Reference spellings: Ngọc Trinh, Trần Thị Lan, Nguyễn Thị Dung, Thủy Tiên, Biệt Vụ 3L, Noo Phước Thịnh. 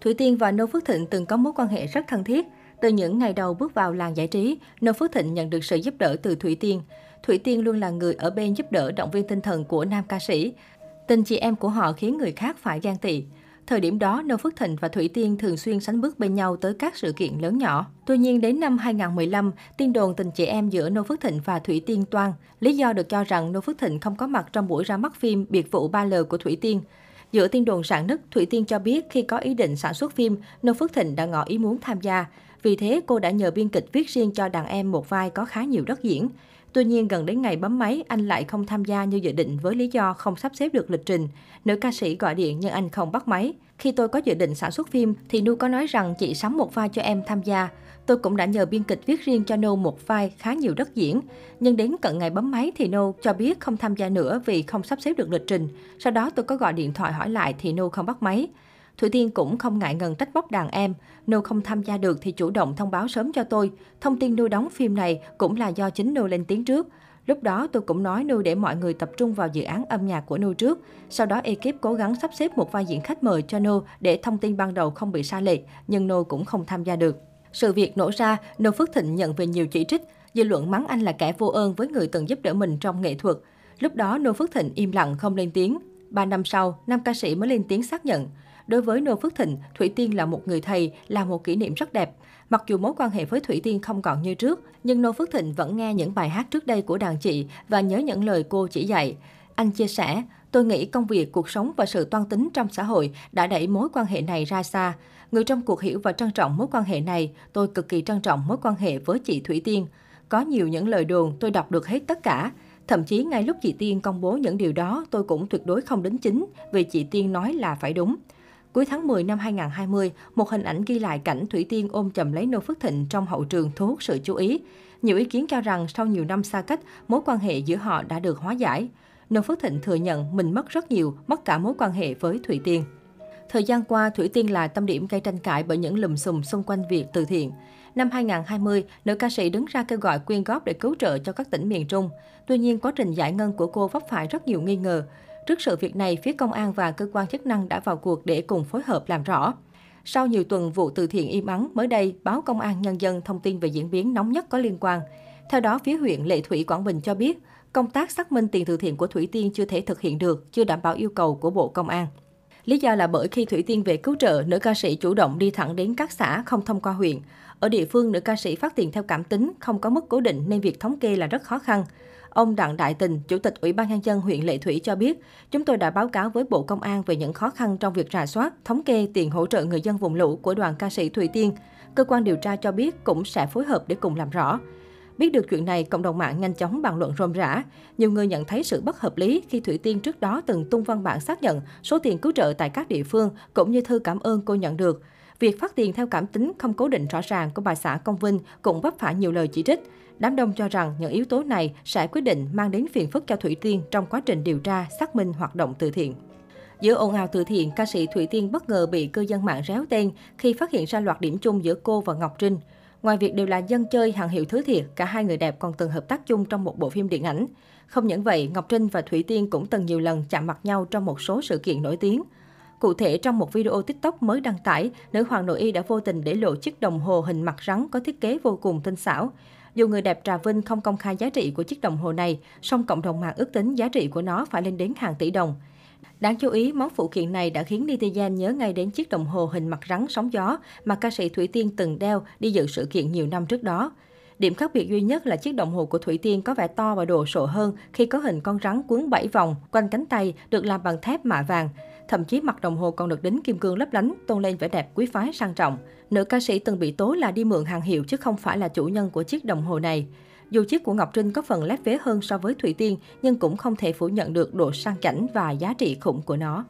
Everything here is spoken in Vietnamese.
Thủy Tiên và Noo Phước Thịnh từng có mối quan hệ rất thân thiết. Từ những ngày đầu bước vào làng giải trí, Noo Phước Thịnh nhận được sự giúp đỡ từ Thủy Tiên. Thủy Tiên luôn là người ở bên giúp đỡ động viên tinh thần của nam ca sĩ. Tình chị em của họ khiến người khác phải ganh tị. Thời điểm đó, Noo Phước Thịnh và Thủy Tiên thường xuyên sánh bước bên nhau tới các sự kiện lớn nhỏ. Tuy nhiên, đến năm 2015, tin đồn tình chị em giữa Noo Phước Thịnh và Thủy Tiên toang. Lý do được cho rằng Noo Phước Thịnh không có mặt trong buổi ra mắt phim Biệt Vụ 3L của Thủy Tiên. Giữa tin đồn rạn nứt, Thủy Tiên cho biết khi có ý định sản xuất phim, Noo Phước Thịnh đã ngỏ ý muốn tham gia. Vì thế, cô đã nhờ biên kịch viết riêng cho đàn em một vai có khá nhiều đất diễn. Tuy nhiên, gần đến ngày bấm máy, anh lại không tham gia như dự định với lý do không sắp xếp được lịch trình. Nữ ca sĩ gọi điện nhưng anh không bắt máy. Khi tôi có dự định sản xuất phim thì Noo có nói rằng chị sắm một vai cho em tham gia. Tôi cũng đã nhờ biên kịch viết riêng cho Noo một vai khá nhiều đất diễn. Nhưng đến cận ngày bấm máy thì Noo cho biết không tham gia nữa vì không sắp xếp được lịch trình. Sau đó tôi có gọi điện thoại hỏi lại thì Noo không bắt máy. Thủy Tiên cũng không ngại ngần trách móc đàn em. Noo không tham gia được thì chủ động thông báo sớm cho tôi. Thông tin Noo đóng phim này cũng là do chính Noo lên tiếng trước. Lúc đó tôi cũng nói Noo để mọi người tập trung vào dự án âm nhạc của Noo trước. Sau đó ekip cố gắng sắp xếp một vai diễn khách mời cho Noo để thông tin ban đầu không bị sai lệch, nhưng Noo cũng không tham gia được. Sự việc nổ ra, Noo Phước Thịnh nhận về nhiều chỉ trích. Dư luận mắng anh là kẻ vô ơn với người từng giúp đỡ mình trong nghệ thuật. Lúc đó Noo Phước Thịnh im lặng không lên tiếng. 3 năm sau, nam ca sĩ mới lên tiếng xác nhận. Đối với Noo Phước Thịnh, Thủy Tiên là một người thầy, là một kỷ niệm rất đẹp. Mặc dù mối quan hệ với Thủy Tiên không còn như trước, nhưng Noo Phước Thịnh vẫn nghe những bài hát trước đây của đàn chị và nhớ những lời cô chỉ dạy. Anh chia sẻ, tôi nghĩ công việc, cuộc sống và sự toan tính trong xã hội đã đẩy mối quan hệ này ra xa. Người trong cuộc hiểu và trân trọng mối quan hệ này, tôi cực kỳ trân trọng mối quan hệ với chị Thủy Tiên. Có nhiều những lời đồn, tôi đọc được hết tất cả. Thậm chí ngay lúc chị Tiên công bố những điều đó, tôi cũng tuyệt đối không đính chính vì chị Tiên nói là phải đúng. Cuối tháng 10 năm 2020, một hình ảnh ghi lại cảnh Thủy Tiên ôm chầm lấy Noo Phước Thịnh trong hậu trường thu hút sự chú ý. Nhiều ý kiến cho rằng sau nhiều năm xa cách, mối quan hệ giữa họ đã được hóa giải. Noo Phước Thịnh thừa nhận mình mất rất nhiều, mất cả mối quan hệ với Thủy Tiên. Thời gian qua, Thủy Tiên là tâm điểm gây tranh cãi bởi những lùm xùm xung quanh việc từ thiện. Năm 2020, nữ ca sĩ đứng ra kêu gọi quyên góp để cứu trợ cho các tỉnh miền Trung. Tuy nhiên, quá trình giải ngân của cô vấp phải rất nhiều nghi ngờ. Trước sự việc này, phía công an và cơ quan chức năng đã vào cuộc để cùng phối hợp làm rõ. Sau nhiều tuần vụ từ thiện im ắng, mới đây, báo Công an Nhân dân thông tin về diễn biến nóng nhất có liên quan. Theo đó, phía huyện Lệ Thủy, Quảng Bình cho biết, công tác xác minh tiền từ thiện của Thủy Tiên chưa thể thực hiện được, chưa đảm bảo yêu cầu của Bộ Công an. Lý do là bởi khi Thủy Tiên về cứu trợ, nữ ca sĩ chủ động đi thẳng đến các xã, không thông qua huyện. Ở địa phương, nữ ca sĩ phát tiền theo cảm tính, không có mức cố định nên việc thống kê là rất khó khăn. Ông Đặng Đại Tình, Chủ tịch Ủy ban Nhân dân huyện Lệ Thủy cho biết, chúng tôi đã báo cáo với Bộ Công an về những khó khăn trong việc rà soát, thống kê tiền hỗ trợ người dân vùng lũ của đoàn ca sĩ Thủy Tiên. Cơ quan điều tra cho biết cũng sẽ phối hợp để cùng làm rõ. Biết được chuyện này, cộng đồng mạng nhanh chóng bàn luận rôm rã. Nhiều người nhận thấy sự bất hợp lý khi Thủy Tiên trước đó từng tung văn bản xác nhận số tiền cứu trợ tại các địa phương cũng như thư cảm ơn cô nhận được. Việc phát tiền theo cảm tính không cố định rõ ràng của bà xã Công Vinh cũng vấp phải nhiều lời chỉ trích. Đám đông cho rằng những yếu tố này sẽ quyết định mang đến phiền phức cho Thủy Tiên trong quá trình điều tra, xác minh hoạt động từ thiện. Giữa ồn ào từ thiện, ca sĩ Thủy Tiên bất ngờ bị cư dân mạng réo tên khi phát hiện ra loạt điểm chung giữa cô và Ngọc Trinh. Ngoài việc đều là dân chơi hàng hiệu thứ thiệt, cả hai người đẹp còn từng hợp tác chung trong một bộ phim điện ảnh. Không những vậy, Ngọc Trinh và Thủy Tiên cũng từng nhiều lần chạm mặt nhau trong một số sự kiện nổi tiếng. Cụ thể, trong một video TikTok mới đăng tải, nữ hoàng nội y đã vô tình để lộ chiếc đồng hồ hình mặt rắn có thiết kế vô cùng tinh xảo. Dù người đẹp trà Vinh không công khai giá trị của chiếc đồng hồ này, song cộng đồng mạng ước tính giá trị của nó phải lên đến hàng tỷ đồng. Đáng chú ý, món phụ kiện này đã khiến netizen nhớ ngay đến chiếc đồng hồ hình mặt rắn sóng gió mà ca sĩ Thủy Tiên từng đeo đi dự sự kiện nhiều năm trước đó. Điểm khác biệt duy nhất là chiếc đồng hồ của Thủy Tiên có vẻ to và đồ sộ hơn khi có hình con rắn quấn 7 vòng quanh cánh tay, được làm bằng thép mạ vàng. Thậm chí mặt đồng hồ còn được đính kim cương lấp lánh, tôn lên vẻ đẹp quý phái sang trọng. Nữ ca sĩ từng bị tố là đi mượn hàng hiệu chứ không phải là chủ nhân của chiếc đồng hồ này. Dù chiếc của Ngọc Trinh có phần lép vế hơn so với Thủy Tiên, nhưng cũng không thể phủ nhận được độ sang chảnh và giá trị khủng của nó.